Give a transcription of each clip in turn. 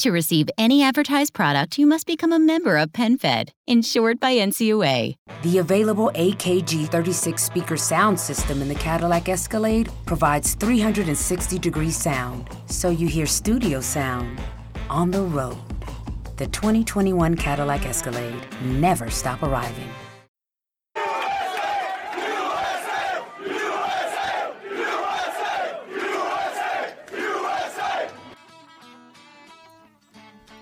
To receive any advertised product, you must become a member of PenFed, insured by NCUA. The available AKG 36-speaker sound system in the Cadillac Escalade provides 360-degree sound, so you hear studio sound on the road. The 2021 Cadillac Escalade, never stop arriving.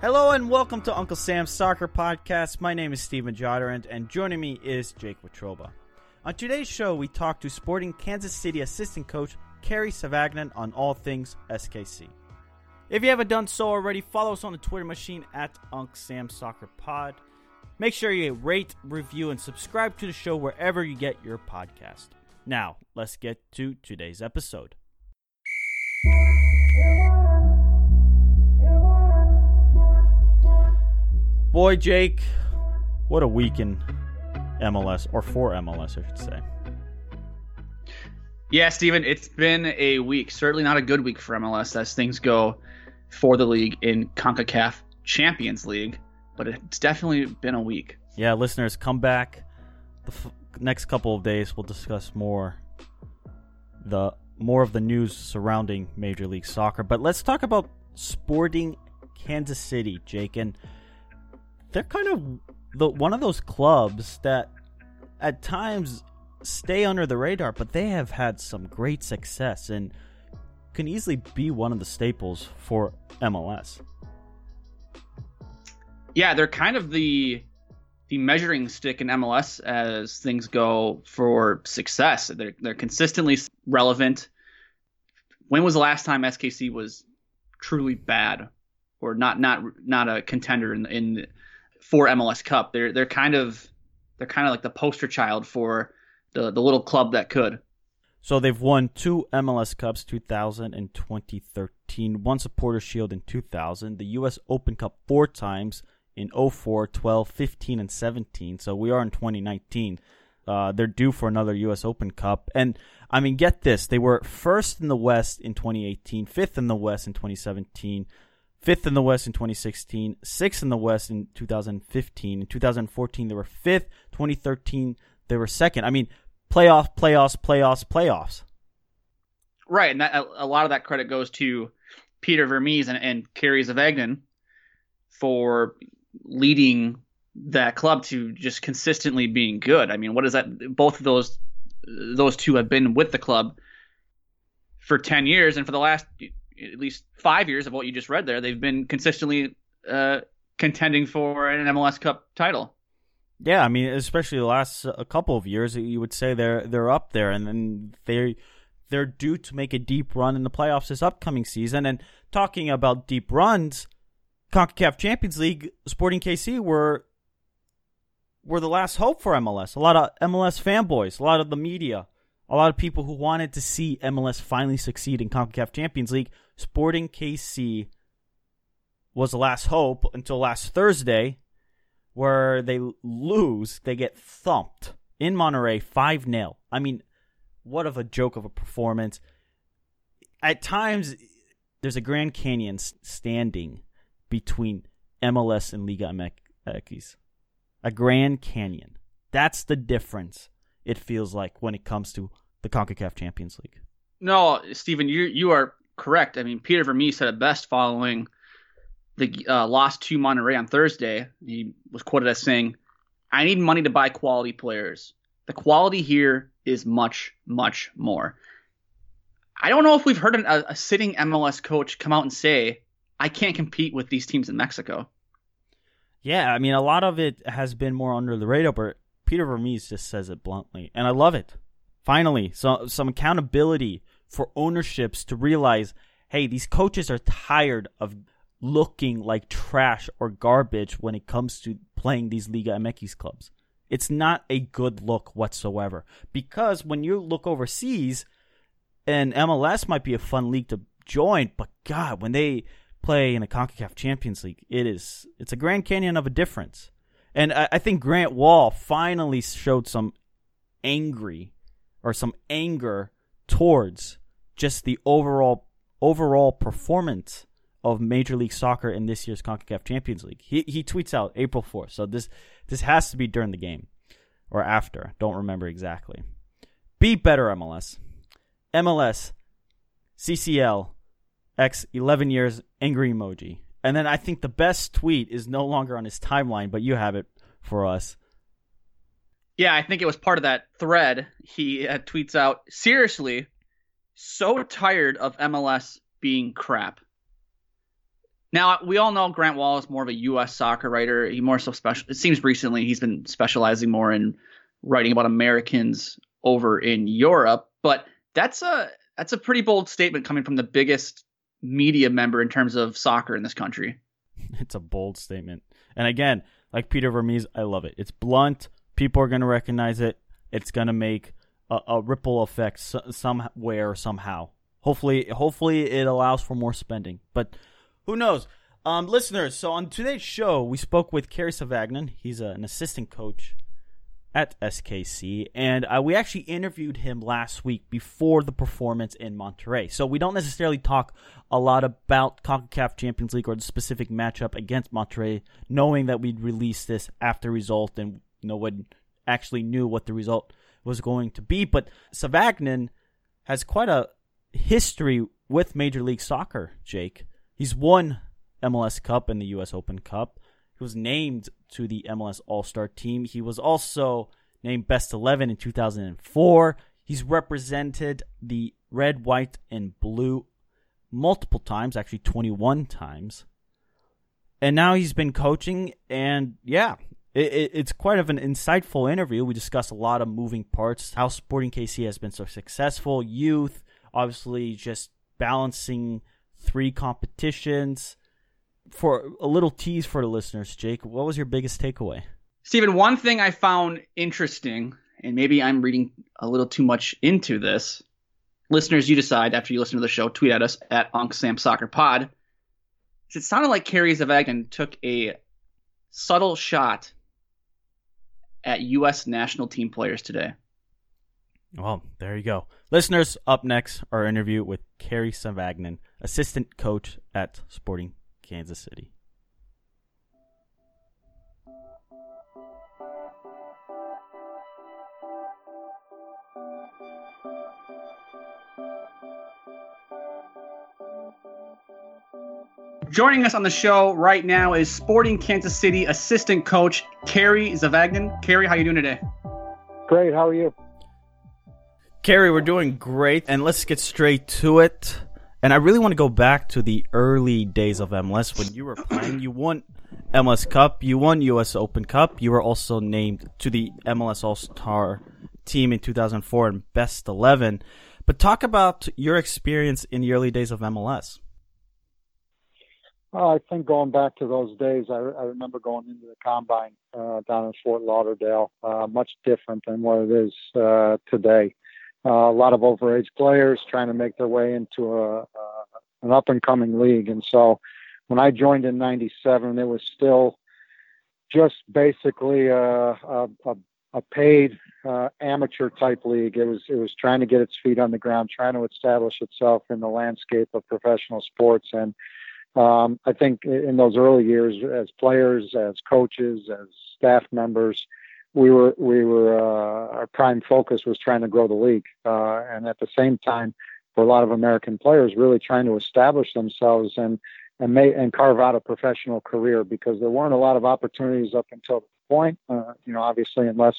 Hello and welcome to Uncle Sam's Soccer Podcast. My name is Stephen Joderand, and joining me is Jake Wotroba. On today's show, we talk to Sporting Kansas City assistant coach Kerry Zavagnin on all things SKC. If you haven't done so already, follow us on the Twitter machine at Uncle Sam's Soccer Pod. Make sure you rate, review, and subscribe to the show wherever you get your podcast. Now, let's get to today's episode. Boy, Jake, what a week in MLS, or for MLS, I should say. Yeah, Steven, it's been a week. Certainly not a good week for MLS as things go for the league in CONCACAF Champions League, but it's definitely been a week. Yeah, listeners, come back. The next couple of days, we'll discuss more of the news surrounding Major League Soccer. But let's talk about Sporting Kansas City, Jake, and they're kind of one of those clubs that at times stay under the radar, but they have had some great success and can easily be one of the staples for MLS. Yeah, they're kind of the measuring stick in MLS as things go for success. They're consistently relevant. When was the last time SKC was truly bad or not a contender in for MLS Cup? They're kind of like the poster child for the little club that could. So they've won two MLS Cups, 2000 and 2013, one Supporters Shield in 2000, the U.S. Open Cup four times in 04, 12, 15, and 17. So we are in 2019. They're due for another U.S. Open Cup. And, I mean, get this. They were first in the West in 2018, fifth in the West in 2017, fifth in the West in 2016, sixth in the West in 2015. In 2014, they were fifth. 2013, they were second. I mean, playoffs. Right, and a lot of that credit goes to Peter Vermes and Kerry Zavagnin for leading that club to just consistently being good. I mean, what is that? Both of those two have been with the club for 10 years, and for the last at least 5 years of what you just read there, they've been consistently contending for an MLS Cup title. Yeah, I mean, especially the last a couple of years, you would say they're up there, and then they're due to make a deep run in the playoffs this upcoming season. And talking about deep runs, CONCACAF Champions League, Sporting KC were the last hope for MLS. A lot of MLS fanboys, a lot of the media, a lot of people who wanted to see MLS finally succeed in CONCACAF Champions League. Sporting KC was the last hope until last Thursday, where they lose. They get thumped in Monterrey 5-0. I mean, what of a joke of a performance. At times, there's a Grand Canyon standing between MLS and Liga MX. A Grand Canyon. That's the difference, it feels like, when it comes to the CONCACAF Champions League. No, Stephen, you are correct. I mean, Peter Vermes said it best following the loss to Monterrey on Thursday. He was quoted as saying, "I need money to buy quality players. The quality here is much, much more." I don't know if we've heard a sitting MLS coach come out and say, I can't compete with these teams in Mexico. Yeah, I mean, a lot of it has been more under the radar, but Peter Vermes just says it bluntly, and I love it. Finally, some accountability for ownerships to realize, hey, these coaches are tired of looking like trash or garbage when it comes to playing these Liga MX clubs. It's not a good look whatsoever, because when you look overseas, and MLS might be a fun league to join, but God, when they play in a CONCACAF Champions League, it's a Grand Canyon of a difference. And I think Grant Wall finally showed some anger towards just the overall performance of Major League Soccer in this year's CONCACAF Champions League. He tweets out April 4th, so this has to be during the game or after. Don't remember exactly. Be better, MLS. MLS, CCL, X, 11 years, angry emoji. And then I think the best tweet is no longer on his timeline, but you have it for us. Yeah, I think it was part of that thread. He tweets out, seriously, so tired of MLS being crap. Now, we all know Grant Wall is more of a U.S. soccer writer. He more so it seems recently he's been specializing more in writing about Americans over in Europe, but that's a pretty bold statement coming from the biggest media member in terms of soccer in this country. It's a bold statement. And again, like Peter Vermes, I love it. It's blunt. People are going to recognize it. It's going to make a ripple effect somewhere, somehow. Hopefully it allows for more spending. But who knows? Listeners, so on today's show, we spoke with Kerry Zavagnin. He's an assistant coach at SKC, and we actually interviewed him last week before the performance in Monterrey. So we don't necessarily talk a lot about CONCACAF Champions League or the specific matchup against Monterrey, knowing that we'd release this after result and no one actually knew what the result was going to be. But Zavagnin has quite a history with Major League Soccer, Jake. He's won MLS Cup and the U.S. Open Cup. He was named to the MLS All-Star team. He was also named Best 11 in 2004. He's represented the red, white, and blue multiple times, actually 21 times. And now he's been coaching, and yeah, it's quite of an insightful interview. We discuss a lot of moving parts, how Sporting KC has been so successful, youth, obviously just balancing three competitions. For a little tease for the listeners, Jake, what was your biggest takeaway? Stephen, one thing I found interesting, and maybe I'm reading a little too much into this. Listeners, you decide after you listen to the show. Tweet at us at Uncle Sam's Soccer Pod. It sounded like Kerry Zavagnin took a subtle shot at U.S. national team players today. Well, there you go. Listeners, up next, our interview with Kerry Zavagnin, assistant coach at Sporting Kansas City. Joining us on the show right now is Sporting Kansas City assistant coach Kerry Zavagnin. Kerry, how are you doing today? Great. How are you? Kerry, we're doing great, and let's get straight to it. And I really want to go back to the early days of MLS when you were playing. You won MLS Cup. You won U.S. Open Cup. You were also named to the MLS All-Star team in 2004 and Best 11. But talk about your experience in the early days of MLS. Well, I think going back to those days, I remember going into the combine down in Fort Lauderdale, much different than what it is today. A lot of overage players trying to make their way into an up-and-coming league. And so when I joined in 97, it was still just basically a paid amateur-type league. It was trying to get its feet on the ground, trying to establish itself in the landscape of professional sports. And I think in those early years, as players, as coaches, as staff members, our prime focus was trying to grow the league. And at the same time, for a lot of American players, really trying to establish themselves and carve out a professional career, because there weren't a lot of opportunities up until the point, obviously, unless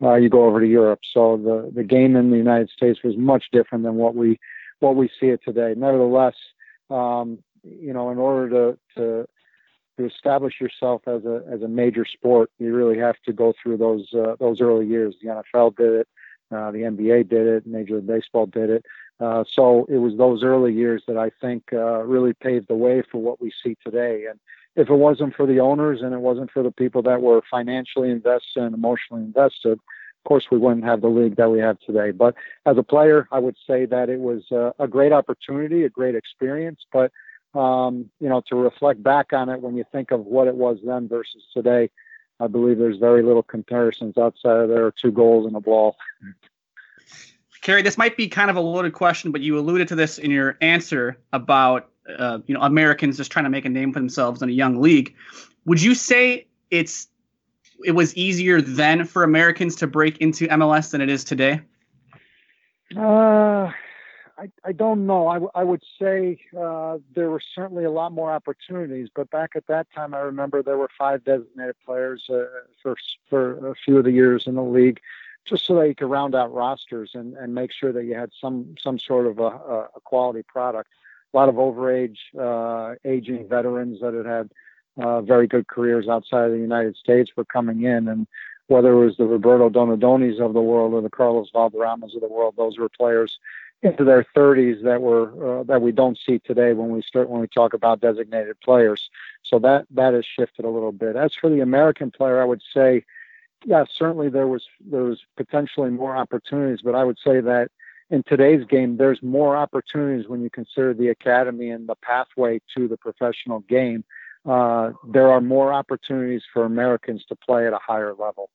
you go over to Europe. So the game in the United States was much different than what we what we see it today. Nevertheless, in order to establish yourself as a major sport, you really have to go through those early years. The NFL did it, the NBA did it, Major League Baseball did it. So it was those early years that I think really paved the way for what we see today. And if it wasn't for the owners and it wasn't for the people that were financially invested and emotionally invested, of course, we wouldn't have the league that we have today. But as a player, I would say that it was a great opportunity, a great experience. But, to reflect back on it, when you think of what it was then versus today, I believe there's very little comparisons outside of there are two goals and a ball. Kerry, this might be kind of a loaded question, but you alluded to this in your answer about, Americans just trying to make a name for themselves in a young league. Would you say it was easier then for Americans to break into MLS than it is today? I don't know. I would say there were certainly a lot more opportunities, but back at that time, I remember there were 5 designated players for a few of the years in the league, just so that you could round out rosters and make sure that you had some sort of a quality product. A lot of overage, aging veterans that had very good careers outside of the United States were coming in, and whether it was the Roberto Donadonis of the world or the Carlos Valderramas of the world, those were players into their 30s that were that we don't see today when we talk about designated players. So that has shifted a little bit. As for the American player, I would say, yeah, certainly there was potentially more opportunities, but I would say that in today's game, there's more opportunities when you consider the academy and the pathway to the professional game. There are more opportunities for Americans to play at a higher level.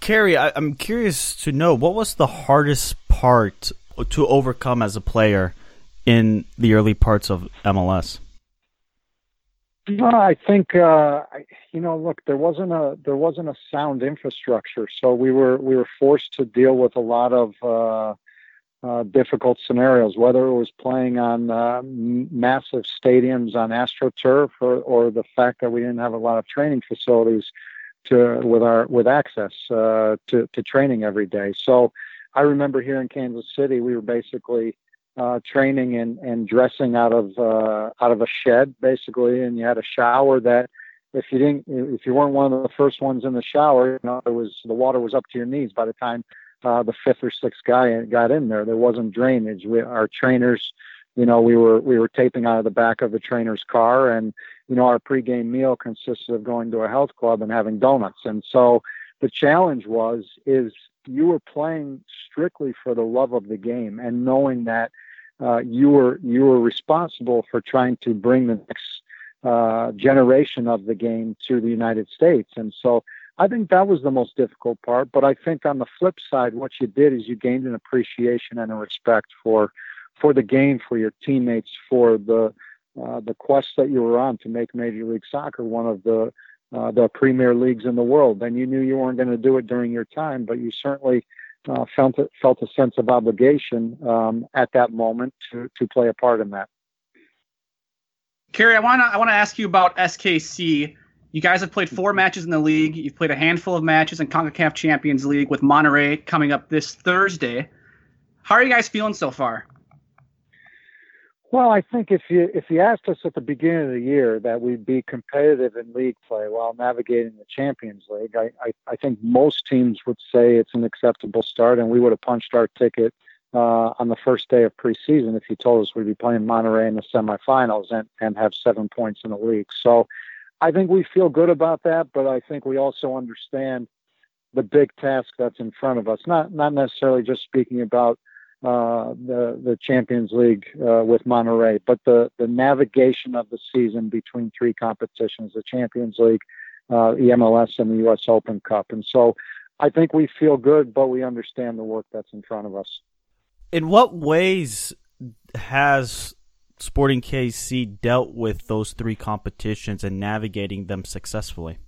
Kerry, I'm curious to know, what was the hardest part to overcome as a player in the early parts of MLS? Well, I think there wasn't a sound infrastructure, so we were forced to deal with a lot of difficult scenarios, whether it was playing on massive stadiums on AstroTurf or the fact that we didn't have a lot of training facilities with access to training every day. So I remember here in Kansas City, we were basically training and dressing out of a shed, basically, and you had a shower that if you weren't one of the first ones in the shower, the water was up to your knees by the time the 5th or 6th guy got in there. There wasn't drainage. Our trainers, we were taping out of the back of the trainer's car, and our pregame meal consisted of going to a health club and having donuts. And so the challenge is you were playing strictly for the love of the game, and knowing that you were responsible for trying to bring the next generation of the game to the United States. And so I think that was the most difficult part. But I think on the flip side, what you did is you gained an appreciation and a respect for the game, for your teammates, for the quest that you were on to make Major League Soccer one of the premier leagues in the world. And you knew you weren't going to do it during your time, but you certainly felt a sense of obligation at that moment to play a part in that. Kerry, I want to ask you about SKC. You guys have played 4 matches in the league. You've played a handful of matches in CONCACAF Champions League with Monterrey coming up this Thursday. How are you guys feeling so far? Well, I think if you asked us at the beginning of the year that we'd be competitive in league play while navigating the Champions League, I think most teams would say it's an acceptable start, and we would have punched our ticket on the first day of preseason if you told us we'd be playing Monterrey in the semifinals and have 7 points in the league. So I think we feel good about that, but I think we also understand the big task that's in front of us. Not necessarily just speaking about the Champions League with Monterrey, but the navigation of the season between 3 competitions, the Champions League, the MLS, and the U.S. Open Cup. And so I think we feel good, but we understand the work that's in front of us. In what ways has Sporting KC dealt with those 3 competitions and navigating them successfully?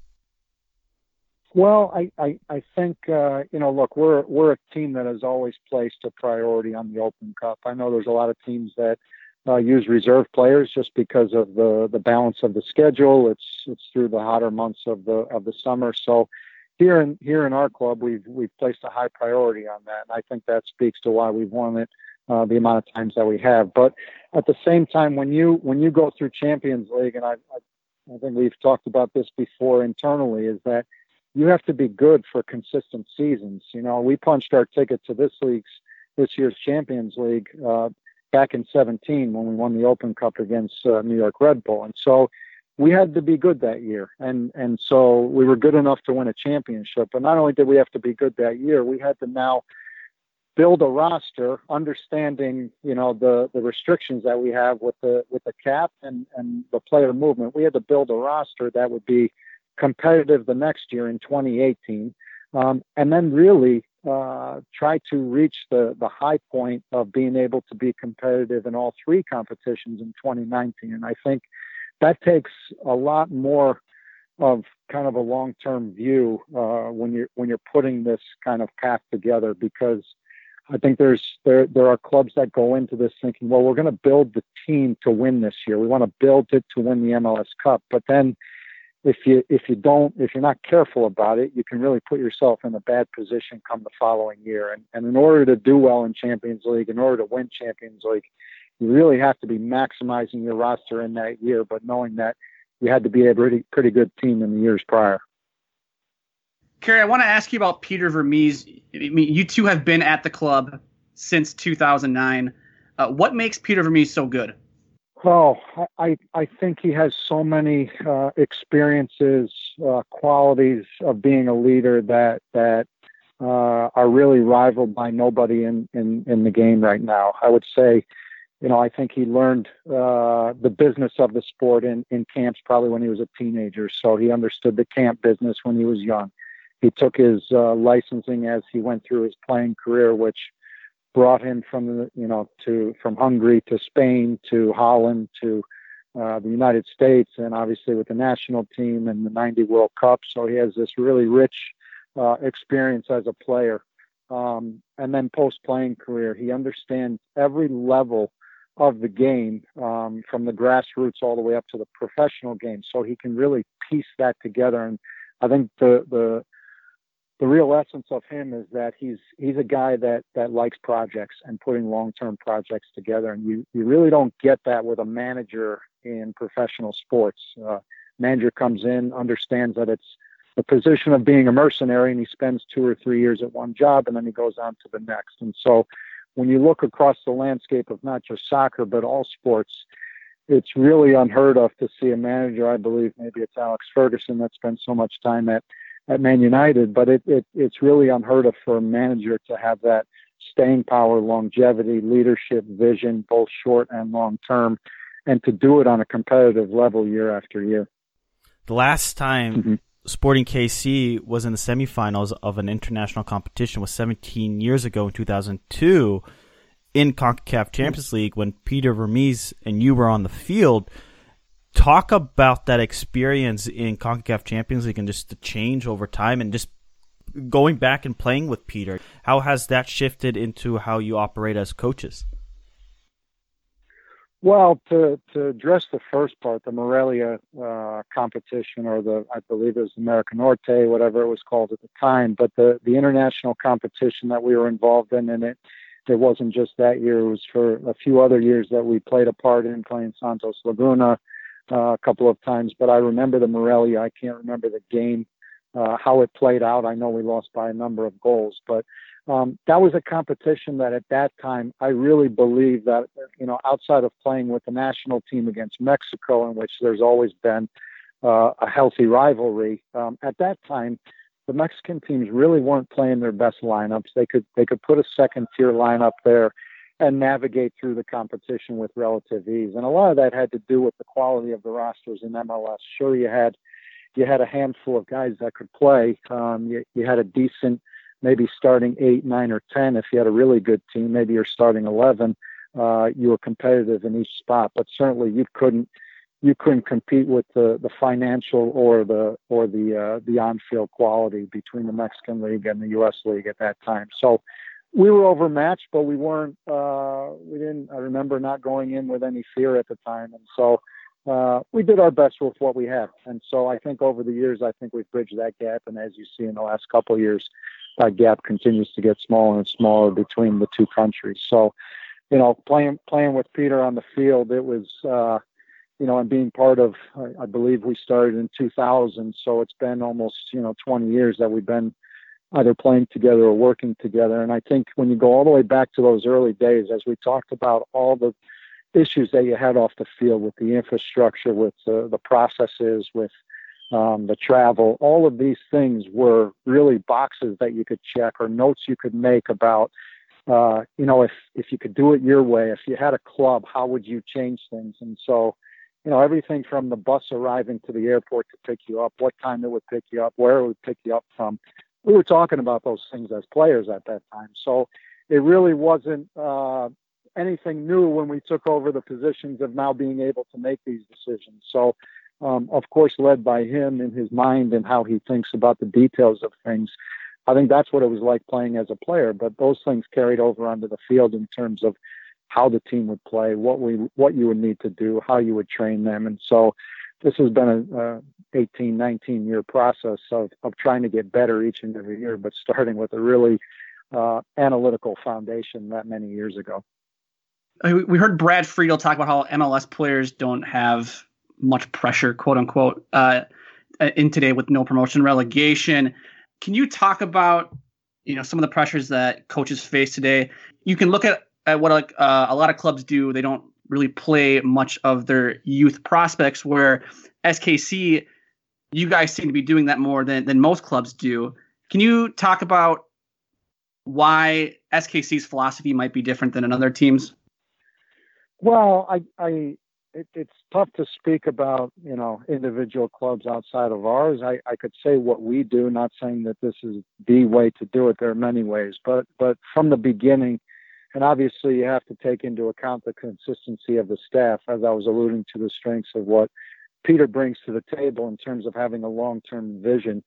Well, I think, look, we're a team that has always placed a priority on the Open Cup. I know there's a lot of teams that use reserve players just because of the balance of the schedule. It's through the hotter months of the summer. So here in our club, we've placed a high priority on that. And I think that speaks to why we've won it the amount of times that we have. But at the same time, when you go through Champions League, and I think we've talked about this before internally, is that you have to be good for consistent seasons. You know, we punched our ticket to this year's Champions League back in 2017 when we won the Open Cup against New York Red Bull. And so we had to be good that year. And so we were good enough to win a championship. But not only did we have to be good that year, we had to now build a roster, understanding, you know, the restrictions that we have with the cap and the player movement. We had to build a roster that would be competitive the next year in 2018. And then really try to reach the high point of being able to be competitive in all three competitions in 2019. And I think that takes a lot more of kind of a long-term view when you're putting this kind of path together, because I think there are clubs that go into this thinking, well, we're going to build the team to win this year. We want to build it to win the MLS Cup. But then if you're not careful about it, you can really put yourself in a bad position come the following year. And in order to do well in Champions League, in order to win Champions League, you really have to be maximizing your roster in that year, but knowing that you had to be a pretty good team in the years prior. Kerry, I want to ask you about Peter Vermes. I mean, you two have been at the club since 2009. What makes Peter Vermes so good? Oh, I think he has so many experiences, qualities of being a leader that are really rivaled by nobody in the game right now. I would say, you know, I think he learned the business of the sport in camps probably when he was a teenager. So he understood the camp business when he was young. He took his licensing as he went through his playing career, which brought him from Hungary to Spain to Holland to the United States, and obviously with the national team and the 90 World Cup. So he has this really rich experience as a player. And then post-playing career, he understands every level of the game, from the grassroots all the way up to the professional game. So he can really piece that together. And I think the real essence of him is that he's a guy that likes projects and putting long-term projects together. And you really don't get that with a manager in professional sports. Manager comes in, understands that it's the position of being a mercenary, and he spends 2 or 3 years at one job, and then he goes on to the next. And so when you look across the landscape of not just soccer, but all sports, it's really unheard of to see a manager. I believe maybe it's Alex Ferguson that spends so much time at Man United, but it's really unheard of for a manager to have that staying power, longevity, leadership, vision, both short and long term, and to do it on a competitive level year after year. The last time Sporting KC was in the semifinals of an international competition was 17 years ago in 2002 in CONCACAF Champions League when Peter Vermes and you were on the field. Talk about that experience in CONCACAF Champions League and just the change over time and just going back and playing with Peter. How has that shifted into how you operate as coaches? Well, to address the first part, the Morelia competition, or I believe it was América Norte, whatever it was called at the time, but the international competition that we were involved in, and it wasn't just that year, it was for a few other years that we played a part in, playing Santos Laguna a couple of times. But I remember the Morelia. I can't remember the game, how it played out. I know we lost by a number of goals, but that was a competition that at that time, I really believe that, you know, outside of playing with the national team against Mexico, in which there's always been a healthy rivalry, at that time, the Mexican teams really weren't playing their best lineups. They could put a second tier lineup there and navigate through the competition with relative ease. And a lot of that had to do with the quality of the rosters in MLS. Sure, you had a handful of guys that could play. You had a decent, maybe starting 8, 9, or 10. If you had a really good team, maybe you're starting 11. You were competitive in each spot, but certainly you couldn't compete with the financial or the on-field quality between the Mexican League and the U.S. League at that time. So we were overmatched, but we weren't. I remember not going in with any fear at the time, and so we did our best with what we had. And so I think over the years, I think we've bridged that gap, and as you see in the last couple of years, that gap continues to get smaller and smaller between the two countries. So you know, playing with Peter on the field, it was, you know, and being part of, I believe we started in 2000. So it's been almost, 20 years that we've been either playing together or working together. And I think when you go all the way back to those early days, as we talked about all the issues that you had off the field with the infrastructure, with the processes, with the travel, all of these things were really boxes that you could check or notes you could make about, if you could do it your way, if you had a club, how would you change things? And so, everything from the bus arriving to the airport to pick you up, what time it would pick you up, where it would pick you up from. We were talking about those things as players at that time. So it really wasn't anything new when we took over the positions of now being able to make these decisions. So, of course, led by him in his mind and how he thinks about the details of things. I think that's what it was like playing as a player, but those things carried over onto the field in terms of how the team would play, what you would need to do, how you would train them. And so this has been a 18, 19 year process of trying to get better each and every year, but starting with a really analytical foundation that many years ago. We heard Brad Friedel talk about how MLS players don't have much pressure, quote unquote, in today with no promotion relegation. Can you talk about, some of the pressures that coaches face today? You can look at what a lot of clubs do. They don't really play much of their youth prospects, where SKC, you guys seem to be doing that more than most clubs do. Can you talk about why SKC's philosophy might be different than another team's? Well, it's tough to speak about, individual clubs outside of ours. I could say what we do, not saying that this is the way to do it. There are many ways, but from the beginning, and obviously you have to take into account the consistency of the staff, as I was alluding to the strengths of what Peter brings to the table in terms of having a long-term vision.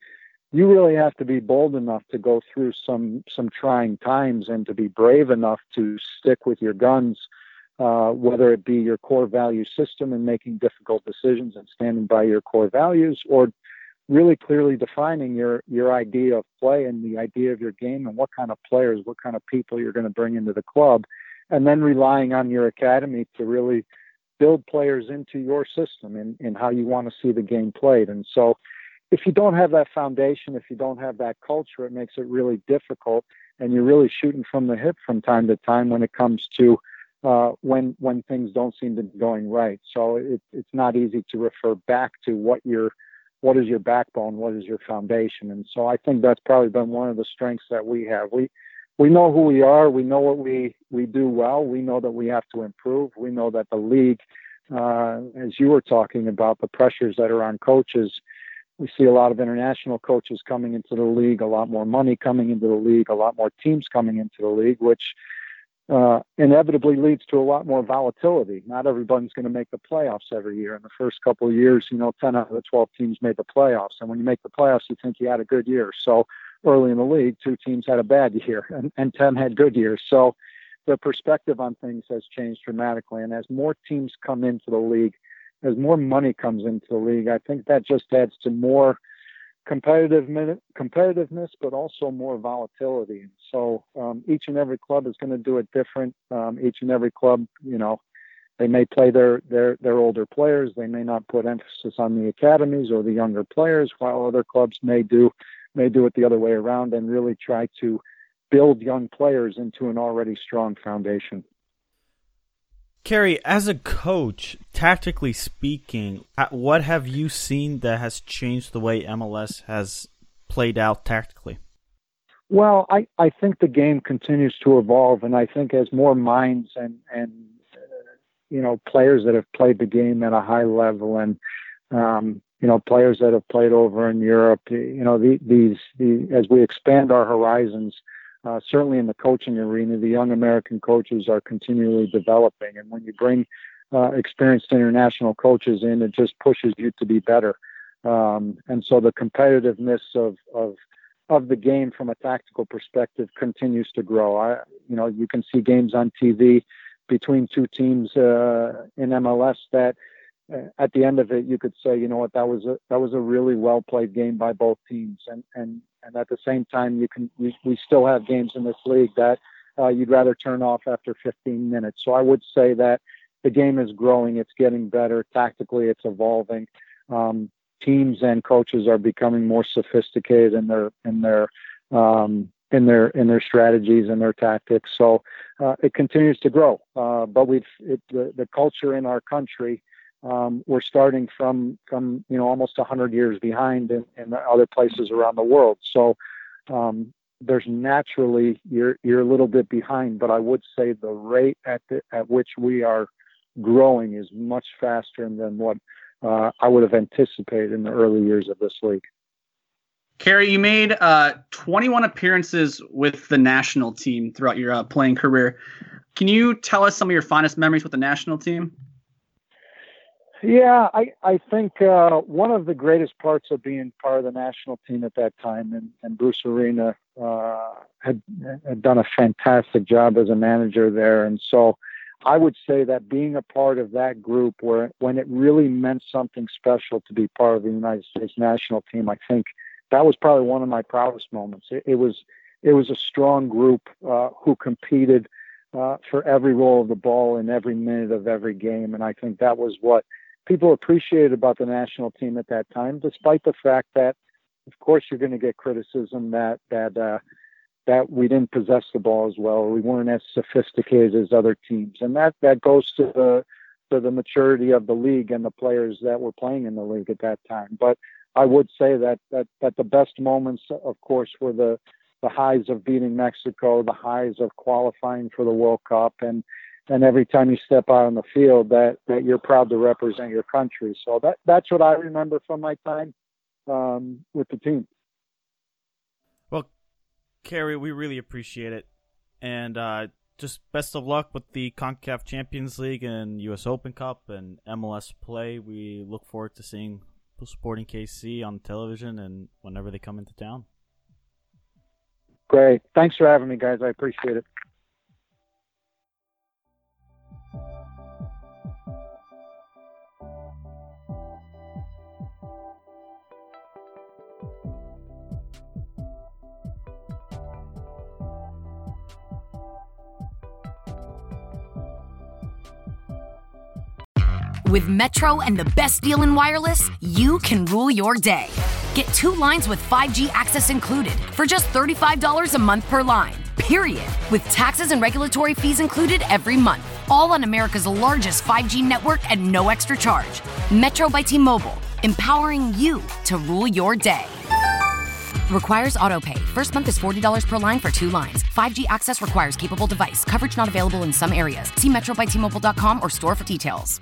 You really have to be bold enough to go through some trying times and to be brave enough to stick with your guns, whether it be your core value system and making difficult decisions and standing by your core values, or really clearly defining your idea of play and the idea of your game and what kind of players, what kind of people you're going to bring into the club, and then relying on your academy to really build players into your system and how you want to see the game played. And so if you don't have that foundation, if you don't have that culture, it makes it really difficult, and you're really shooting from the hip from time to time when it comes to when things don't seem to be going right. So it's not easy to refer back to what is your backbone, what is your foundation. And so I think that's probably been one of the strengths that we have. We know who we are. We know what we do well. We know that we have to improve. We know that the league, as you were talking about, the pressures that are on coaches, we see a lot of international coaches coming into the league, a lot more money coming into the league, a lot more teams coming into the league, which inevitably leads to a lot more volatility. Not everybody's going to make the playoffs every year. In the first couple of years, 10 out of the 12 teams made the playoffs. And when you make the playoffs, you think you had a good year. So early in the league, 2 teams had a bad year and 10 had good years. So the perspective on things has changed dramatically. And as more teams come into the league, as more money comes into the league, I think that just adds to more competitiveness, but also more volatility. So each and every club is going to do it different. Each and every club, they may play their older players. They may not put emphasis on the academies or the younger players, while other clubs may do it the other way around and really try to build young players into an already strong foundation. Kerry, as a coach, tactically speaking, what have you seen that has changed the way MLS has played out tactically? Well, I think the game continues to evolve, and I think as more minds and players that have played the game at a high level and, players that have played over in Europe, as we expand our horizons, certainly in the coaching arena, the young American coaches are continually developing. And when you bring experienced international coaches in, it just pushes you to be better. And so the competitiveness of the game from a tactical perspective continues to grow. You can see games on TV between 2 teams in MLS that at the end of it, you could say, that was a really well-played game by both teams. And at the same time, we still have games in this league that you'd rather turn off after 15 minutes. So I would say that the game is growing. It's getting better. Tactically, it's evolving. Teams and coaches are becoming more sophisticated in their strategies and their tactics. So it continues to grow. But the culture in our country, we're starting from almost 100 years behind in other places around the world. So there's naturally you're a little bit behind. But I would say the rate at which we are growing is much faster than what I would have anticipated in the early years of this league. Kerry, you made 21 appearances with the national team throughout your playing career. Can you tell us some of your fondest memories with the national team? Yeah, I think one of the greatest parts of being part of the national team at that time, and Bruce Arena had done a fantastic job as a manager there. And so I would say that being a part of that group when it really meant something special to be part of the United States national team, I think that was probably one of my proudest moments. It was a strong group who competed for every roll of the ball in every minute of every game. And I think that was what people appreciated about the national team at that time, despite the fact that, of course, you're going to get criticism that we didn't possess the ball as well, or we weren't as sophisticated as other teams. And that goes to the maturity of the league and the players that were playing in the league at that time. But I would say that the best moments, of course, were the highs of beating Mexico, the highs of qualifying for the World Cup, and every time you step out on the field that you're proud to represent your country. So that's what I remember from my time with the team. Well, Kerry, we really appreciate it. And just best of luck with the CONCACAF Champions League and U.S. Open Cup and MLS play. We look forward to seeing Sporting KC on television and whenever they come into town. Great. Thanks for having me, guys. I appreciate it. With Metro and the best deal in wireless, you can rule your day. Get two lines with 5G access included for just $35 a month per line, period. With taxes and regulatory fees included every month. All on America's largest 5G network at no extra charge. Metro by T-Mobile, empowering you to rule your day. Requires auto pay. First month is $40 per line for two lines. 5G access requires capable device. Coverage not available in some areas. See metrobytmobile.com or store for details.